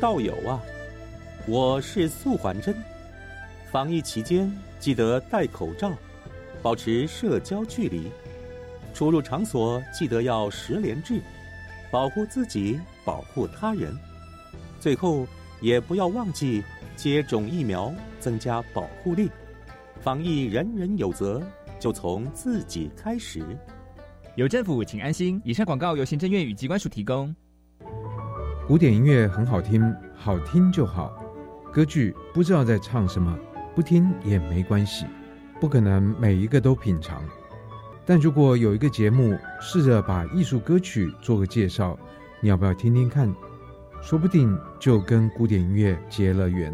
道友啊，我是素还真。防疫期间记得戴口罩，保持社交距离，出入场所记得要10连制，保护自己，保护他人。最后也不要忘记接种疫苗，增加保护力。防疫人人有责，就从自己开始。有政府请安心。以上广告由行政院与疾管署提供。古典音乐很好听，好听就好。歌剧不知道在唱什么，不听也没关系，不可能每一个都品尝。但如果有一个节目试着把艺术歌曲做个介绍，你要不要听听看？说不定就跟古典音乐结了缘。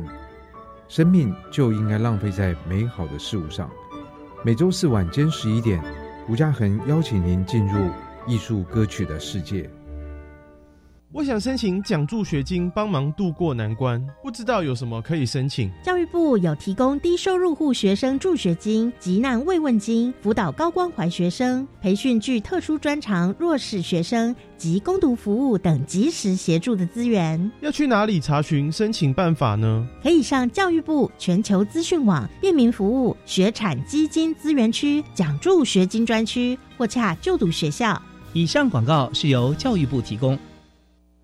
生命就应该浪费在美好的事物上。每周四晚间11点，吴嘉恒邀请您进入艺术歌曲的世界。我想申请奖助学金帮忙渡过难关，不知道有什么可以申请？教育部有提供低收入户学生助学金、急难慰问金、辅导高关怀学生、培训具特殊专长弱势学生及工读服务等及时协助的资源。要去哪里查询申请办法呢？可以上教育部全球资讯网便民服务学产基金资源区奖助学金专区，或洽就读学校。以上广告是由教育部提供。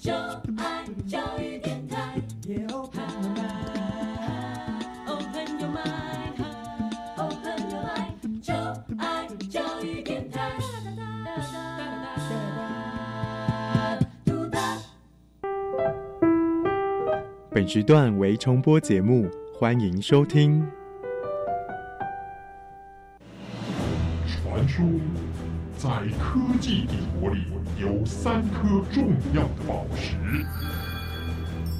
就爱教育电台。Open your mind, open your mind， 就爱教育电台。本时段为重播节目，欢迎收听。传说在科技帝国里有3颗重要的宝石，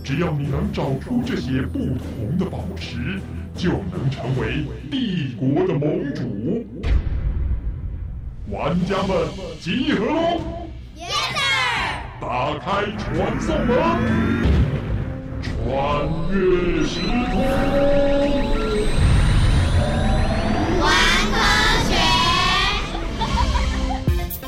只要你能找出这些不同的宝石，就能成为帝国的盟主。玩家们集合喽！ Yes sir！ 打开传送门，穿越时空，玩科学。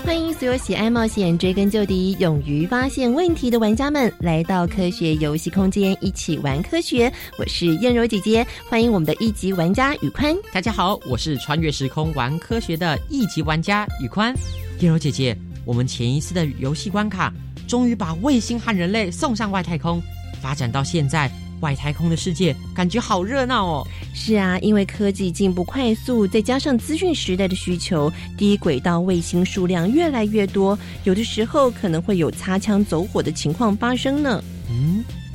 欢迎所有喜爱冒险、追根究底、勇于发现问题的玩家们来到科学游戏空间，一起玩科学。我是燕柔姐姐，欢迎我们的一级玩家宇宽。大家好，我是穿越时空玩科学的一级玩家宇宽。燕柔姐姐，我们前一次的游戏关卡，终于把卫星和人类送上外太空。发展到现在，外太空的世界感觉好热闹哦。是啊，因为科技进步快速，再加上资讯时代的需求，低轨道卫星数量越来越多，有的时候可能会有擦枪走火的情况发生呢。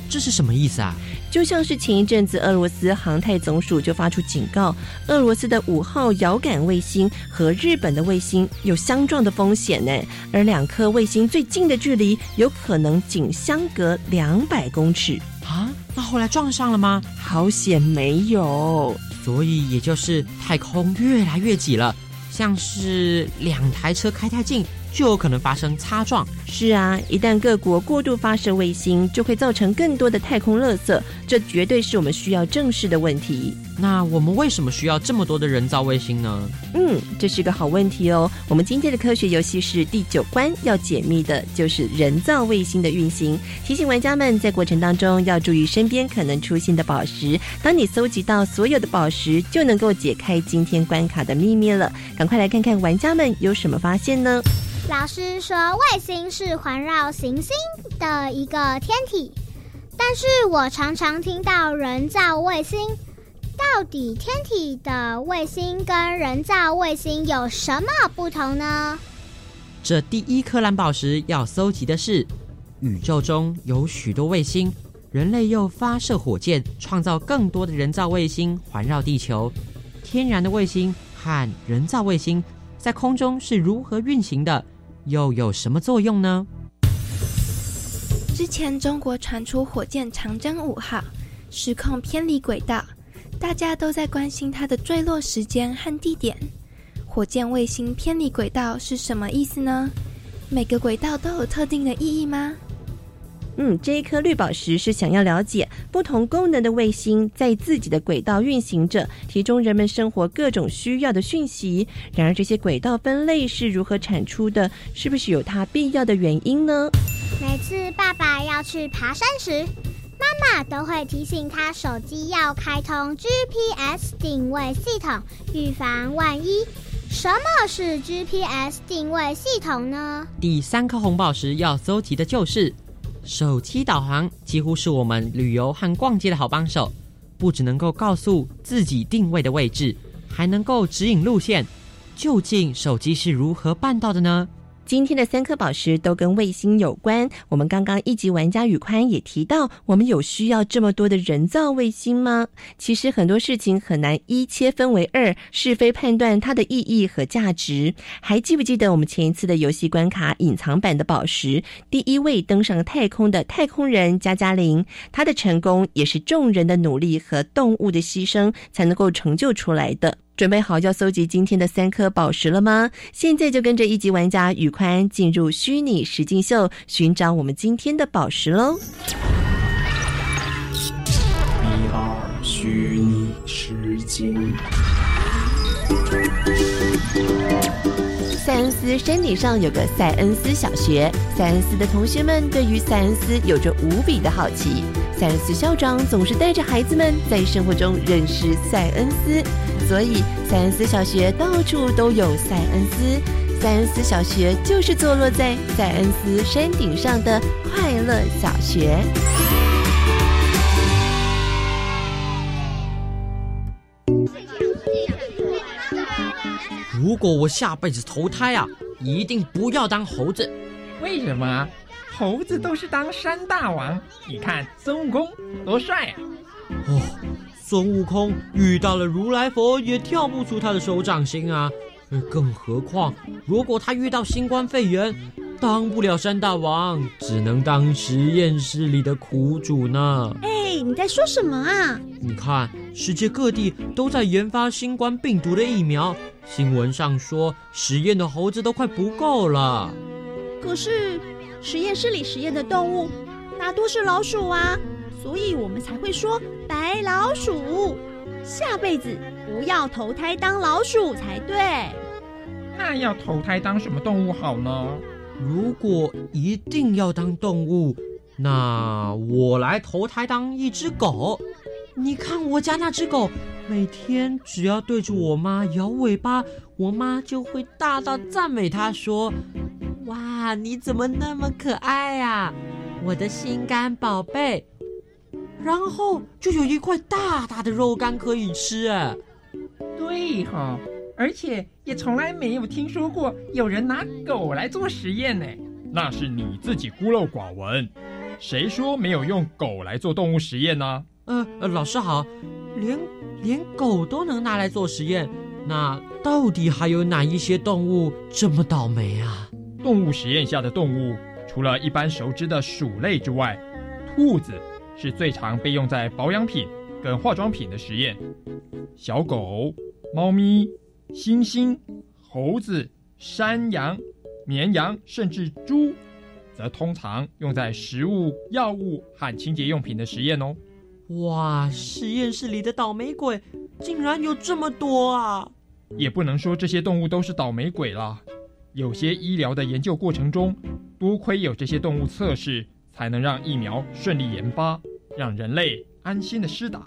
这是什么意思啊？就像是前一阵子俄罗斯航太总署就发出警告，俄罗斯的5号遥感卫星和日本的卫星有相撞的风险呢，而2颗卫星最近的距离有可能仅相隔200公尺啊！那后来撞上了吗？好险没有。所以也就是太空越来越挤了，像是2台车开太近就有可能发生擦撞。是啊，一旦各国过度发射卫星，就会造成更多的太空垃圾，这绝对是我们需要正视的问题。那我们为什么需要这么多的人造卫星呢？这是个好问题哦。我们今天的科学游戏是第9关，要解密的就是人造卫星的运行。提醒玩家们在过程当中要注意身边可能出现的宝石，当你搜集到所有的宝石，就能够解开今天关卡的秘密了。赶快来看看玩家们有什么发现呢？老师说卫星是环绕行星的一个天体，但是我常常听到人造卫星，到底天体的卫星跟人造卫星有什么不同呢？这第1颗蓝宝石要搜集的是，宇宙中有许多卫星，人类又发射火箭，创造更多的人造卫星环绕地球。天然的卫星和人造卫星在空中是如何运行的，又有什么作用呢？之前中国传出火箭长征5号失控偏离轨道，大家都在关心它的坠落时间和地点。火箭卫星偏离轨道是什么意思呢？每个轨道都有特定的意义吗？这一颗绿宝石是想要了解不同功能的卫星在自己的轨道运行着，提供人们生活各种需要的讯息。然而这些轨道分类是如何产出的，是不是有它必要的原因呢？每次爸爸要去爬山时，妈妈都会提醒他手机要开通 GPS 定位系统，预防万一。什么是 GPS 定位系统呢？第三颗红宝石要搜集的就是手机导航，几乎是我们旅游和逛街的好帮手，不只能够告诉自己定位的位置，还能够指引路线。究竟手机是如何办到的呢？今天的三颗宝石都跟卫星有关，我们刚刚一级玩家宇宽也提到，我们有需要这么多的人造卫星吗？其实很多事情很难一切分为二，是非判断它的意义和价值。还记不记得我们前一次的游戏关卡隐藏版的宝石，第一位登上太空的太空人加加林，他的成功也是众人的努力和动物的牺牲才能够成就出来的。准备好要搜集今天的三颗宝石了吗？现在就跟着一级玩家宇宽进入虚拟实境秀，寻找我们今天的宝石咯。VR虚拟实境，塞恩斯山顶上有个塞恩斯小学，塞恩斯的同学们对于塞恩斯有着无比的好奇。塞恩斯校长总是带着孩子们在生活中认识塞恩斯，所以塞恩斯小学到处都有塞恩斯。塞恩斯小学就是坐落在塞恩斯山顶上的快乐小学。如果我下辈子投胎啊，一定不要当猴子。为什么？猴子都是当山大王，你看孙悟空多帅啊！哦，孙悟空遇到了如来佛也跳不出他的手掌心啊，更何况如果他遇到新冠肺炎，当不了山大王，只能当实验室里的苦主呢。你在说什么啊？你看，世界各地都在研发新冠病毒的疫苗，新闻上说实验的猴子都快不够了。可是实验室里实验的动物大多是老鼠啊，所以我们才会说白老鼠，下辈子不要投胎当老鼠才对。那要投胎当什么动物好呢？如果一定要当动物，那我来投胎当一只狗。你看我家那只狗，每天只要对着我妈摇尾巴，我妈就会大大赞美它，说：哇，你怎么那么可爱啊，我的心肝宝贝。然后就有一块大大的肉干可以吃。对哦，而且也从来没有听说过有人拿狗来做实验呢。那是你自己孤陋寡闻，谁说没有用狗来做动物实验呢？老师好，连狗都能拿来做实验，那到底还有哪一些动物这么倒霉啊？动物实验下的动物，除了一般熟知的鼠类之外，兔子是最常被用在保养品跟化妆品的实验。小狗、猫咪、猩猩、猴子、山羊、绵羊甚至猪，则通常用在食物、药物和清洁用品的实验哦。哇，实验室里的倒霉鬼竟然有这么多啊！也不能说这些动物都是倒霉鬼啦，有些医疗的研究过程中，多亏有这些动物测试，才能让疫苗顺利研发，让人类安心的施打。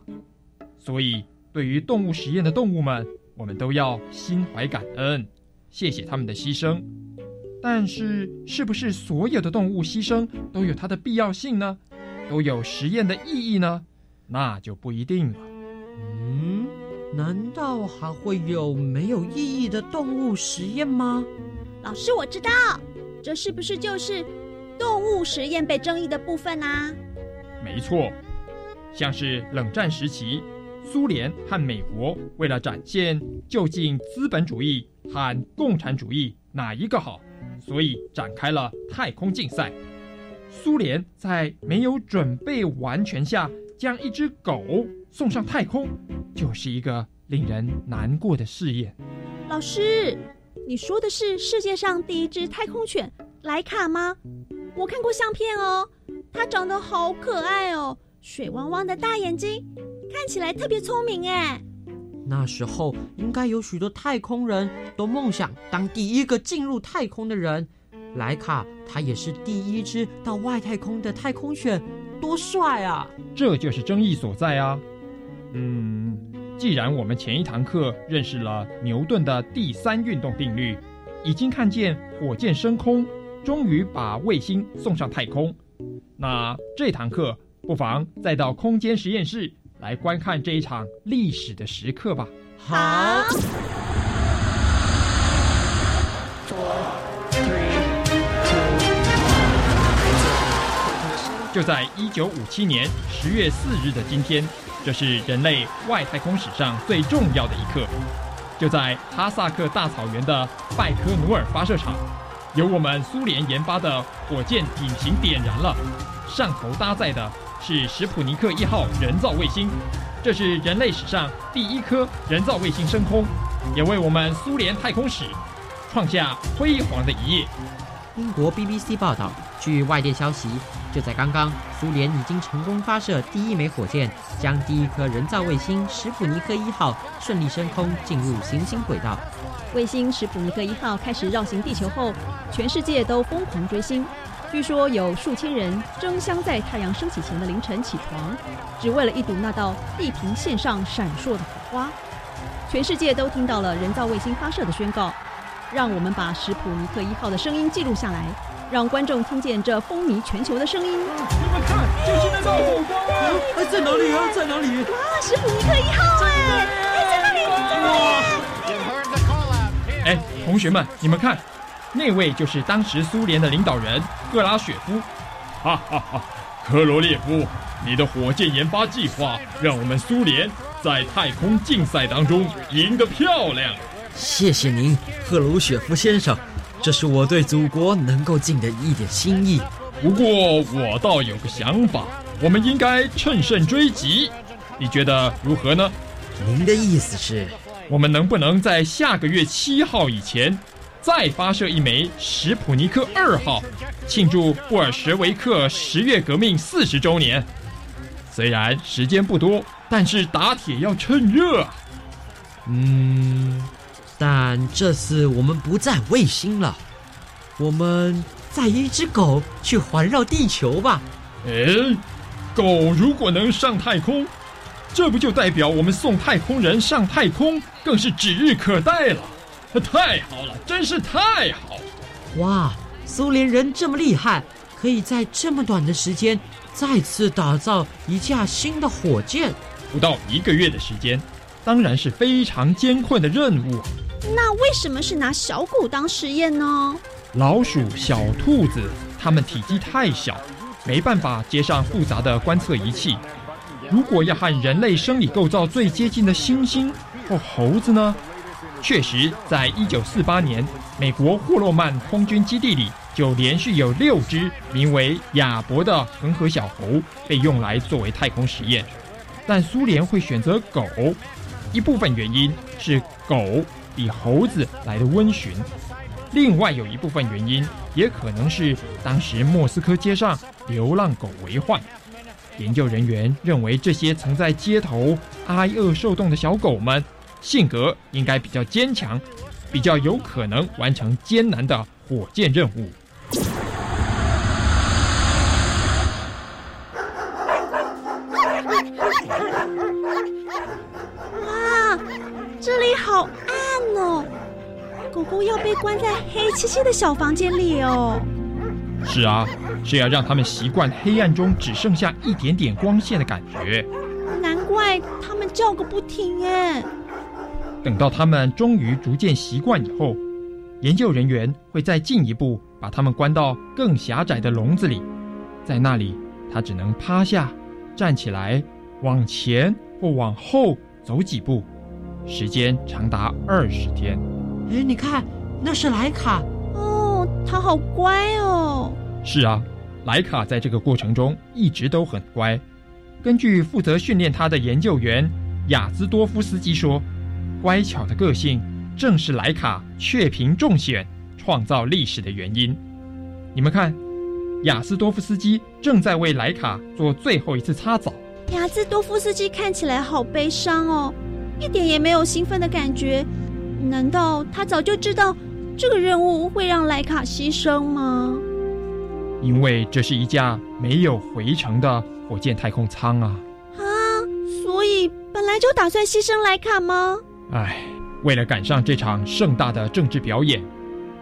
所以，对于动物实验的动物们，我们都要心怀感恩，谢谢他们的牺牲。但是，是不是所有的动物牺牲都有它的必要性呢？都有实验的意义呢？那就不一定了。难道还会有没有意义的动物实验吗？老师，我知道，这是不是就是动物实验被争议的部分啊？没错，像是冷战时期，苏联和美国为了展现究竟资本主义和共产主义哪一个好，所以展开了太空竞赛。苏联在没有准备完全下，将一只狗送上太空，就是一个令人难过的试验。老师，你说的是世界上第一只太空犬莱卡吗？我看过相片哦，它长得好可爱哦，水汪汪的大眼睛，看起来特别聪明哎。那时候应该有许多太空人都梦想当第一个进入太空的人。莱卡他也是第一只到外太空的太空犬，多帅啊！这就是争议所在啊。既然我们前一堂课认识了牛顿的第三运动定律，已经看见火箭升空，终于把卫星送上太空，那这堂课不妨再到空间实验室来观看这一场历史的时刻吧。好。就在1957年10月4日的今天，这是人类外太空史上最重要的一刻。就在哈萨克大草原的拜科努尔发射场，由我们苏联研发的火箭引擎点燃了，上头搭载的是史普尼克1号人造卫星，这是人类史上第一颗人造卫星升空，也为我们苏联太空史创下辉煌的一页。英国 BBC 报道，据外电消息，就在刚刚，苏联已经成功发射第一枚火箭，将第一颗人造卫星史普尼克1号顺利升空，进入行星轨道。卫星史普尼克1号开始绕行地球后，全世界都疯狂追星，据说有数千人争相在太阳升起前的凌晨起床，只为了一睹那道地平线上闪烁的火花。全世界都听到了人造卫星发射的宣告，让我们把史普尼克1号的声音记录下来，让观众听见这风靡全球的声音。你们看，就是那道火光啊！在哪里啊？在哪里？哇，史普尼克1号哎！在那里！哇！哎，同学们，你们看，那位就是当时苏联的领导人赫拉雪夫。哈哈哈！科罗列夫，你的火箭研发计划让我们苏联在太空竞赛当中赢得漂亮。谢谢您，赫鲁雪夫先生，这是我对祖国能够尽的一点心意。不过我倒有个想法，我们应该趁胜追击，你觉得如何呢？您的意思是，我们能不能在下个月7号以前再发射一枚史普尼克2号，庆祝布尔什维克10月革命40周年？虽然时间不多，但是打铁要趁热。但这次我们不在卫星了，我们载一只狗去环绕地球吧。狗如果能上太空，这不就代表我们送太空人上太空更是指日可待了。太好了，真是太好了！哇，苏联人这么厉害，可以在这么短的时间再次打造一架新的火箭。不到1个月的时间，当然是非常艰困的任务。那为什么是拿小狗当实验呢？老鼠、小兔子，它们体积太小，没办法接上复杂的观测仪器。如果要和人类生理构造最接近的猩猩或猴子呢？确实，在1948年，美国霍洛曼空军基地里就连续有6只名为亚伯的恒河小猴被用来作为太空实验，但苏联会选择狗，一部分原因是狗比猴子来的温驯，另外有一部分原因也可能是当时莫斯科街上流浪狗为患。研究人员认为，这些曾在街头挨饿受冻的小狗们性格应该比较坚强，比较有可能完成艰难的火箭任务。关在黑漆漆的小房间里哦。是啊，是要让他们习惯黑暗中只剩下一点点光线的感觉。难怪他们叫个不停哎。等到他们终于逐渐习惯以后，研究人员会再进一步把他们关到更狭窄的笼子里，在那里他只能趴下、站起来、往前或往后走几步，时间长达20天。你看。那是莱卡哦，他好乖哦。是啊，莱卡在这个过程中一直都很乖。根据负责训练他的研究员雅兹多夫斯基说，乖巧的个性正是莱卡确评中选创造历史的原因。你们看，雅斯多夫斯基正在为莱卡做最后一次擦澡。雅斯多夫斯基看起来好悲伤哦，一点也没有兴奋的感觉。难道他早就知道这个任务会让莱卡牺牲吗？因为这是一架没有回程的火箭太空舱啊！啊，所以本来就打算牺牲莱卡吗？唉，为了赶上这场盛大的政治表演，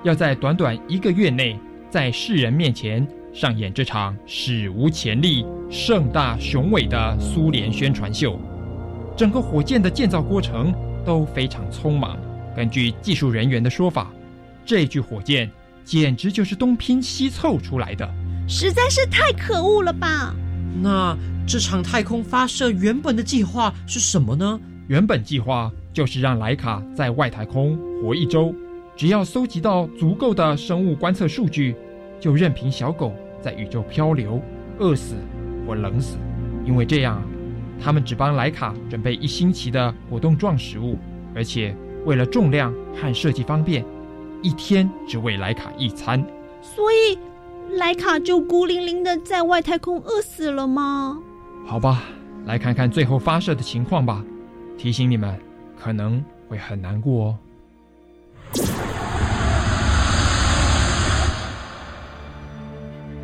要在短短1个月内在世人面前上演这场史无前例、盛大雄伟的苏联宣传秀。整个火箭的建造过程都非常匆忙。根据技术人员的说法，这具火箭简直就是东拼西凑出来的，实在是太可恶了吧！那这场太空发射原本的计划是什么呢？原本计划就是让莱卡在外太空活1周，只要搜集到足够的生物观测数据，就任凭小狗在宇宙漂流，饿死或冷死。因为这样，他们只帮莱卡准备1星期的果冻状食物，而且为了重量和设计方便，1天只喂莱卡1餐，所以莱卡就孤零零的在外太空饿死了吗？好吧，来看看最后发射的情况吧。提醒你们，可能会很难过哦。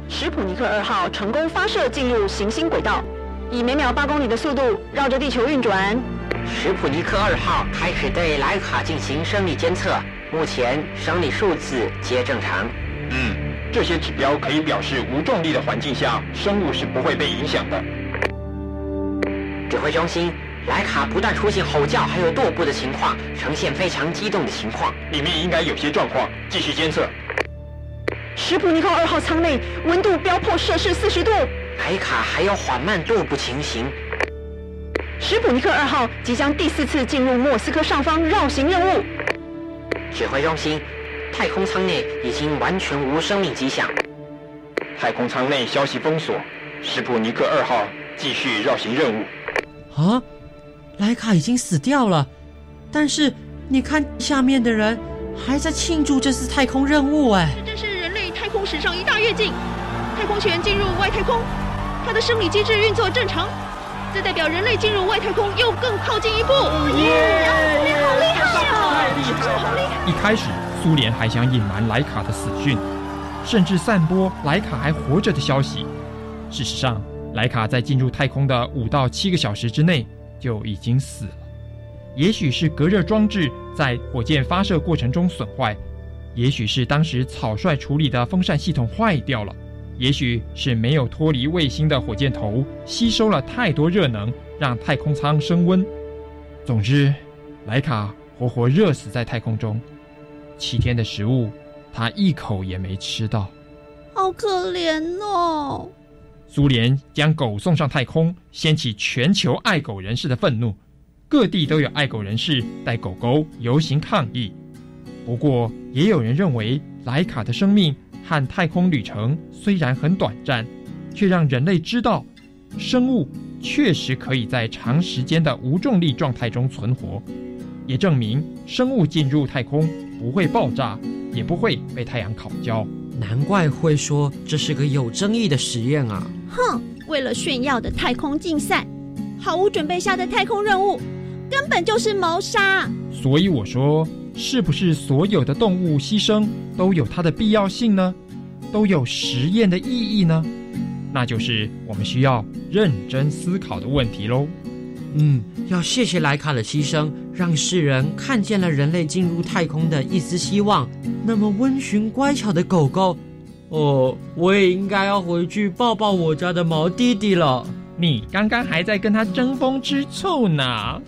史普尼克2号成功发射进入行星轨道，以每秒8公里的速度绕着地球运转。史普尼克2号开始对莱卡进行生理监测。目前生理数字皆正常。这些指标可以表示无重力的环境下生物是不会被影响的。指挥中心，莱卡不但出现吼叫还有跺步的情况，呈现非常激动的情况，里面应该有些状况，继续监测。史普尼克2号舱内温度飙破摄氏40度，莱卡还有缓慢跺步情形。史普尼克2号即将第4次进入莫斯科上方绕行任务。指挥中心，太空舱内已经完全无生命迹象。太空舱内消息封锁，史普尼克2号继续绕行任务。啊，莱卡已经死掉了，但是你看下面的人还在庆祝这次太空任务哎！这真是人类太空史上一大跃进，太空犬进入外太空，它的生理机制运作正常，这代表人类进入外太空又更靠近1步。你好厉害哦！一开始，苏联还想隐瞒莱卡的死讯，甚至散播莱卡还活着的消息。事实上，莱卡在进入太空的5到7个小时之内就已经死了。也许是隔热装置在火箭发射过程中损坏，也许是当时草率处理的风扇系统坏掉了，也许是没有脱离卫星的火箭头吸收了太多热能，让太空舱升温。总之，莱卡活活热死在太空中，7天的食物他一口也没吃到，好可怜哦！苏联将狗送上太空，掀起全球爱狗人士的愤怒，各地都有爱狗人士带狗狗游行抗议。不过，也有人认为莱卡的生命和太空旅程虽然很短暂，却让人类知道，生物确实可以在长时间的无重力状态中存活，也证明生物进入太空不会爆炸，也不会被太阳烤焦。难怪会说这是个有争议的实验啊！哼，为了炫耀的太空竞赛，毫无准备下的太空任务，根本就是谋杀。所以我说，是不是所有的动物牺牲都有它的必要性呢？都有实验的意义呢？那就是我们需要认真思考的问题喽。要谢谢莱卡的牺牲，让世人看见了人类进入太空的一丝希望。那么温驯乖巧的狗狗，我也应该要回去抱抱我家的毛弟弟了。你刚刚还在跟他争风吃醋呢。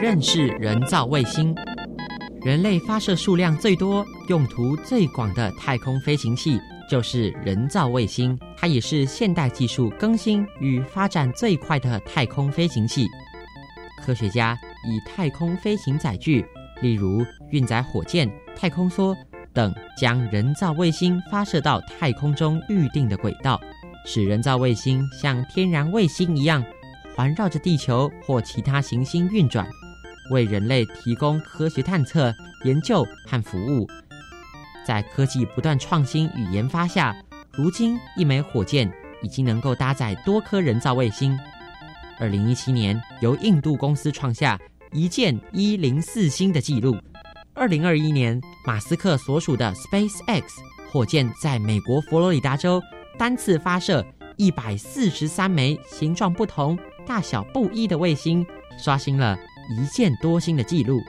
认识人造卫星，人类发射数量最多、用途最广的太空飞行器就是人造卫星，它也是现代技术更新与发展最快的太空飞行器。科学家以太空飞行载具，例如运载火箭、太空梭等，将人造卫星发射到太空中预定的轨道，使人造卫星像天然卫星一样环绕着地球或其他行星运转，为人类提供科学探测、研究和服务。在科技不断创新与研发下，如今一枚火箭已经能够搭载多颗人造卫星。2017年由印度公司创下一箭104星的纪录。2021年马斯克所属的 SpaceX 火箭在美国佛罗里达州单次发射143枚形状不同、大小不一的卫星，刷新了一箭多星的纪录。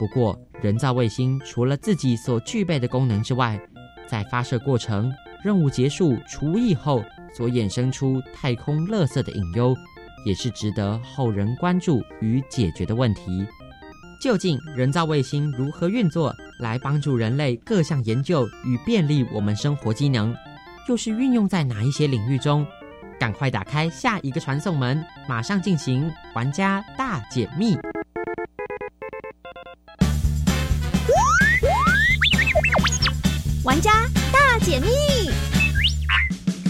不过人造卫星除了自己所具备的功能之外，在发射过程、任务结束、除役后所衍生出太空垃圾的隐忧，也是值得后人关注与解决的问题。究竟人造卫星如何运作，来帮助人类各项研究与便利我们生活机能，又是运用在哪一些领域中？赶快打开下一个传送门，马上进行玩家大解密。玩家大解密，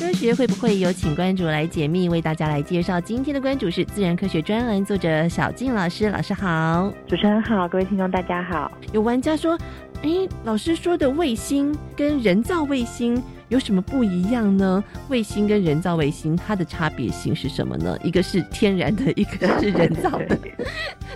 科学会不会有？请关注来解密，为大家来介绍今天的关注是自然科学专栏作者小静老师。老师好。主持人好，各位听众大家好。有玩家说，老师说的卫星跟人造卫星有什么不一样呢？卫星跟人造卫星它的差别性是什么呢？一个是天然的，一个是人造的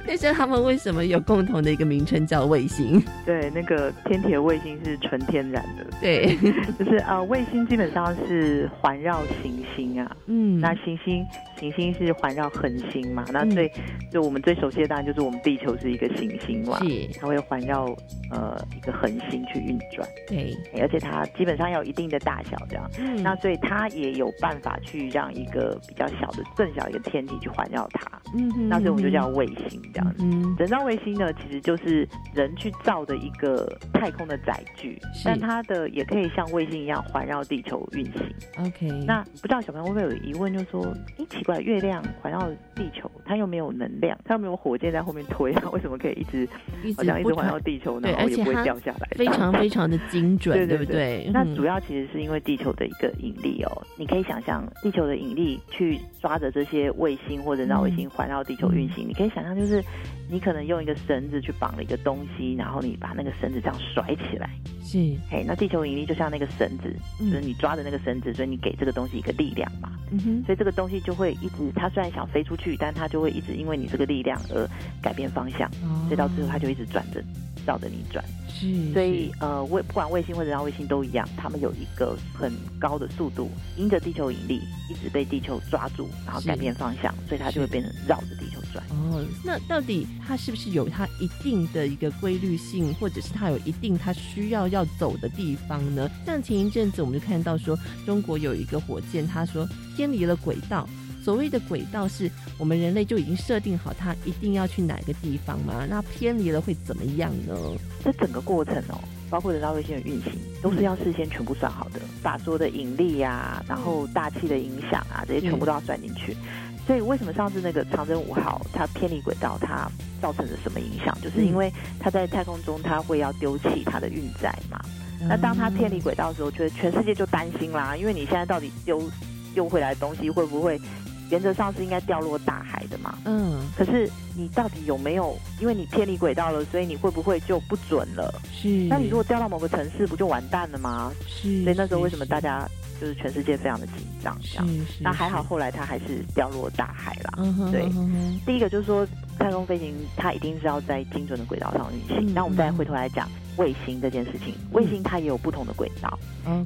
但是他们为什么有共同的一个名称叫卫星？对，那个天体卫星是纯天然的。对就是卫星基本上是环绕行星啊，那行星是环绕恒星嘛，那所以就我们最熟悉的当然就是我们地球是一个行星嘛，是它会环绕一个恒星去运转。对，而且它基本上要有一定的大小这样，那所以它也有办法去让一个比较小的、更小一个天体去环绕它，那所以我们就叫卫星这样子。人造卫星呢，其实就是人去造的一个太空的载具，但它的也可以像卫星一样环绕地球运行。OK， 那不知道小朋友会不会有疑问，就说，奇怪，月亮环绕地球，它又没有能量，它又没有火箭在后面推，它为什么可以一直好像一直环绕地球，然后也不会掉下来？非常非常的精准，对不对？那主要其实是因为地球的一个引力哦，你可以想象地球的引力去抓着这些卫星或者人造卫星环绕地球运行，你可以想象就是你可能用一个绳子去绑了一个东西，然后你把那个绳子这样甩起来，是，那地球引力就像那个绳子，就是你抓着那个绳子，所以你给这个东西一个力量嘛，所以这个东西就会一直，它虽然想飞出去，但它就会一直因为你这个力量而改变方向，所以到最后它就一直转着绕着你转。所以不管卫星或者人造卫星都一样，他们有一个很高的速度，因着地球引力一直被地球抓住，然后改变方向，所以它就会变成绕着地球转。那到底它是不是有它一定的一个规律性，或者是它有一定它需要走的地方呢？像前一阵子我们就看到说，中国有一个火箭，它说偏离了轨道。所谓的轨道是我们人类就已经设定好它一定要去哪个地方嘛，那偏离了会怎么样呢？这整个过程包括人造卫星的运行都是要事先全部算好的，把所有的引力啊，然后大气的影响啊，这些全部都要算进去。所以为什么上次那个长征5号它偏离轨道，它造成了什么影响，就是因为它在太空中它会要丢弃它的运载嘛，那当它偏离轨道的时候，觉得全世界就担心啦，因为你现在到底丢回来的东西会不会原则上是应该掉落大海的嘛，可是你到底有没有，因为你偏离轨道了，所以你会不会就不准了？是，那你如果掉到某个城市不就完蛋了吗？是，所以那时候为什么大家就是全世界非常的紧张这样，那还好后来它还是掉落大海啦。对，第一个就是说太空飞行它一定是要在精准的轨道上运行，那我们再回头来讲卫星这件事情，卫星它也有不同的轨道。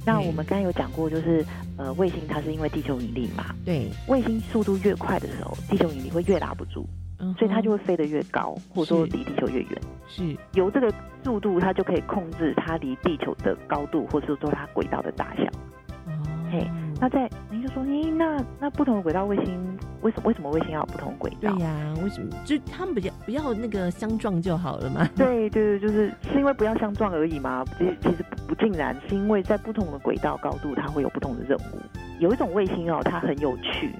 那我们刚才有讲过，就是卫星它是因为地球引力嘛，对，卫星速度越快的时候，地球引力会越拉不住，所以它就会飞得越高，或者说离地球越远。是，由这个速度，它就可以控制它离地球的高度，或者说它轨道的大小。那在您就说，那不同的轨道卫星，为什么卫星要有不同轨道？对呀，为什么就他们不要那个相撞就好了嘛？对，就是因为不要相撞而已嘛。其实不尽然，是因为在不同的轨道高度，它会有不同的任务。有一种卫星它很有趣，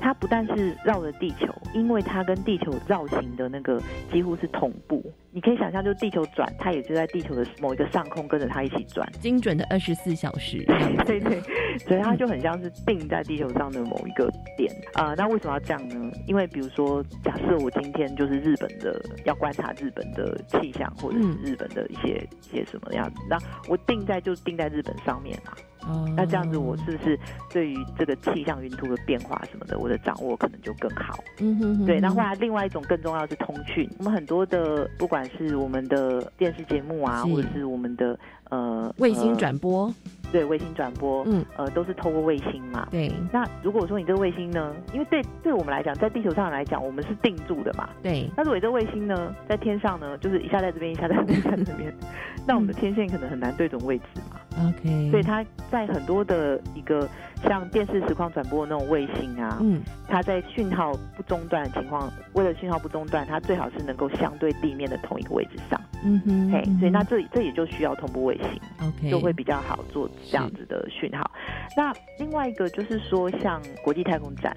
它不但是绕着地球，因为它跟地球绕行的那个几乎是同步。你可以想象，就地球转，它也就在地球的某一个上空跟着它一起转，精准的24小时。对对，所以它就很像是定在地球上的某一个点啊。那为什么要这样呢？因为比如说，假设我今天就是日本的，要观察日本的气象，或者是日本的一些什么样子，那我定在日本上面嘛。那这样子，我是不是对于这个气象云图的变化什么的，我的掌握可能就更好？嗯哼哼哼，对。那后来另外一种更重要的是通讯，我们很多的不管是我们的电视节目啊，或者是我们的卫星转播。对，卫星转播，都是透过卫星嘛。对。那如果说你这卫星呢，因为对我们来讲，在地球上来讲，我们是定住的嘛。对。那如果你这卫星呢，在天上呢，就是一下在这边，一下在这边，那我们的天线可能很难对准位置嘛。OK。所以它在很多的一个像电视实况转播的那种卫星啊，它在讯号不中断的情况，为了讯号不中断，它最好是能够相对地面的同一个位置上。嗯哼。嘿，所以那这也就需要同步卫星， OK， 就会比较好做这样子的讯号。那另外一个就是说，像国际太空站，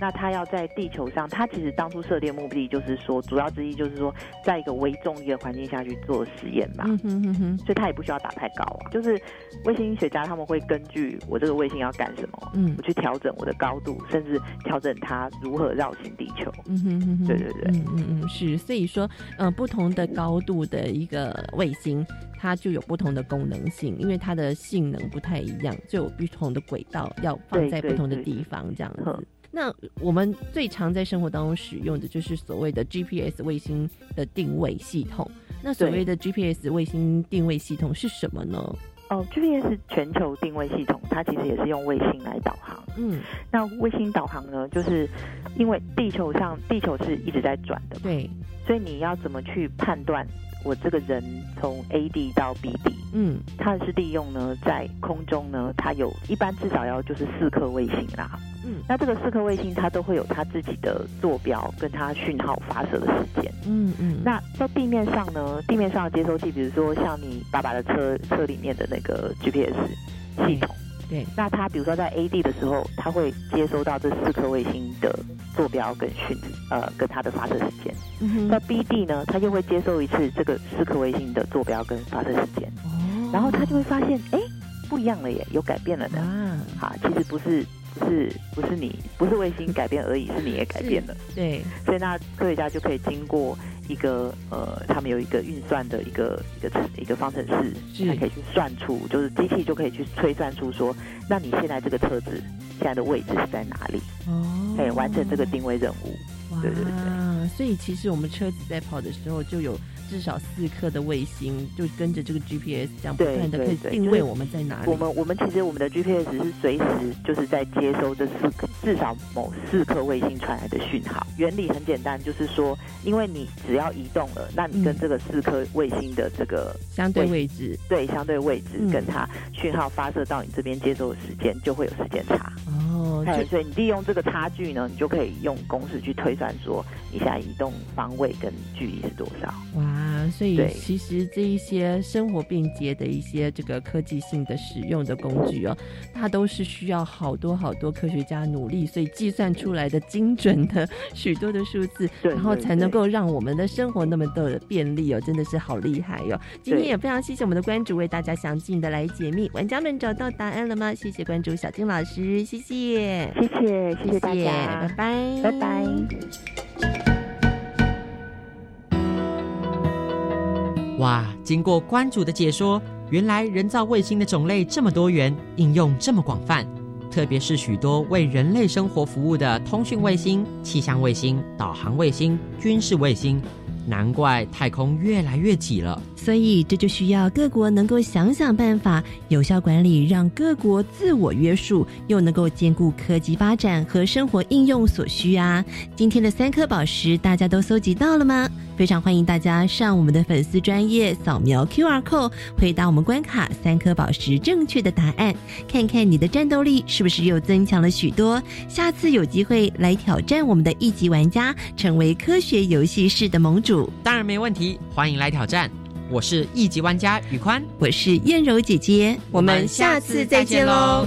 那它要在地球上，它其实当初设定目的就是说，主要之一就是说，在一个微重力的环境下去做实验嘛。嗯哼哼哼。所以它也不需要打太高啊，就是卫星学家他们会根据我这个卫星要干什么，我去调整我的高度，甚至调整它如何绕行地球。嗯哼哼哼。对对对。是。所以说，不同的高度的一个卫星，它就有不同的功能性，因为它的性能不太一样，就有不同的轨道要放在不同的地方，这样子。那我们最常在生活当中使用的就是所谓的 GPS 卫星的定位系统。那所谓的 GPS 卫星定位系统是什么呢？GPS 全球定位系统，它其实也是用卫星来导航。那卫星导航呢，就是因为地球是一直在转的，对，所以你要怎么去判断我这个人从 A 地到 B 地，它是利用呢在空中呢，它有一般至少要就是4颗卫星啦。那这个4颗卫星它都会有它自己的坐标跟它讯号发射的时间。那在地面上呢，地面上的接收器，比如说像你爸爸的车里面的那个 GPS 系统。对，那它比如说在 A 地的时候，它会接收到这4颗卫星的坐标跟跟它的发射时间。在 B 地呢，它又会接收一次这个4颗卫星的坐标跟发射时间。然后它就会发现，哎，不一样了耶，有改变了呢。其实不是卫星改变而已，是你也改变了。对，所以那科学家就可以经过一个他们有一个运算的一个方程式，它可以去算出，就是机器就可以去推算出说，那你现在这个车子现在的位置是在哪里？可以完成这个定位任务。对对对，所以其实我们车子在跑的时候就有至少4颗的卫星，就跟着这个 GPS 这样不断的可以定位我们在哪里。就是我们其实我们的 GPS 是随时就是在接收这至少某4颗卫星传来的讯号。原理很简单，就是说，因为你只要移动了，那你跟这个4颗卫星的这个相对位置，对，相对位置跟它讯号发射到你这边接收的时间就会有时间差。所以你利用这个差距呢，你就可以用公式去推算说你现在移动方位跟距离是多少。哇，所以其实这一些生活便捷的一些这个科技性的使用的工具哦，它都是需要好多好多科学家努力，所以计算出来的精准的许多的数字，然后才能够让我们的生活那么多的便利哦，真的是好厉害哦。今天也非常谢谢我们的关主为大家详尽的来解密，玩家们找到答案了吗？谢谢关主小静老师，谢谢。谢谢大家，拜拜。哇，经过关主的解说，原来人造卫星的种类这么多元，应用这么广泛，特别是许多为人类生活服务的通讯卫星、气象卫星、导航卫星、军事卫星，难怪太空越来越挤了。所以这就需要各国能够想办法有效管理，让各国自我约束，又能够兼顾科技发展和生活应用所需啊。今天的3颗宝石大家都搜集到了吗？非常欢迎大家上我们的粉丝专页扫描 QR Code 回答我们关卡3颗宝石正确的答案，看看你的战斗力是不是又增强了许多。下次有机会来挑战我们的一级玩家，成为科学游戏室的盟主，当然没问题，欢迎来挑战。我是一级玩家宇宽，我是燕柔姐姐，我们下次再见喽。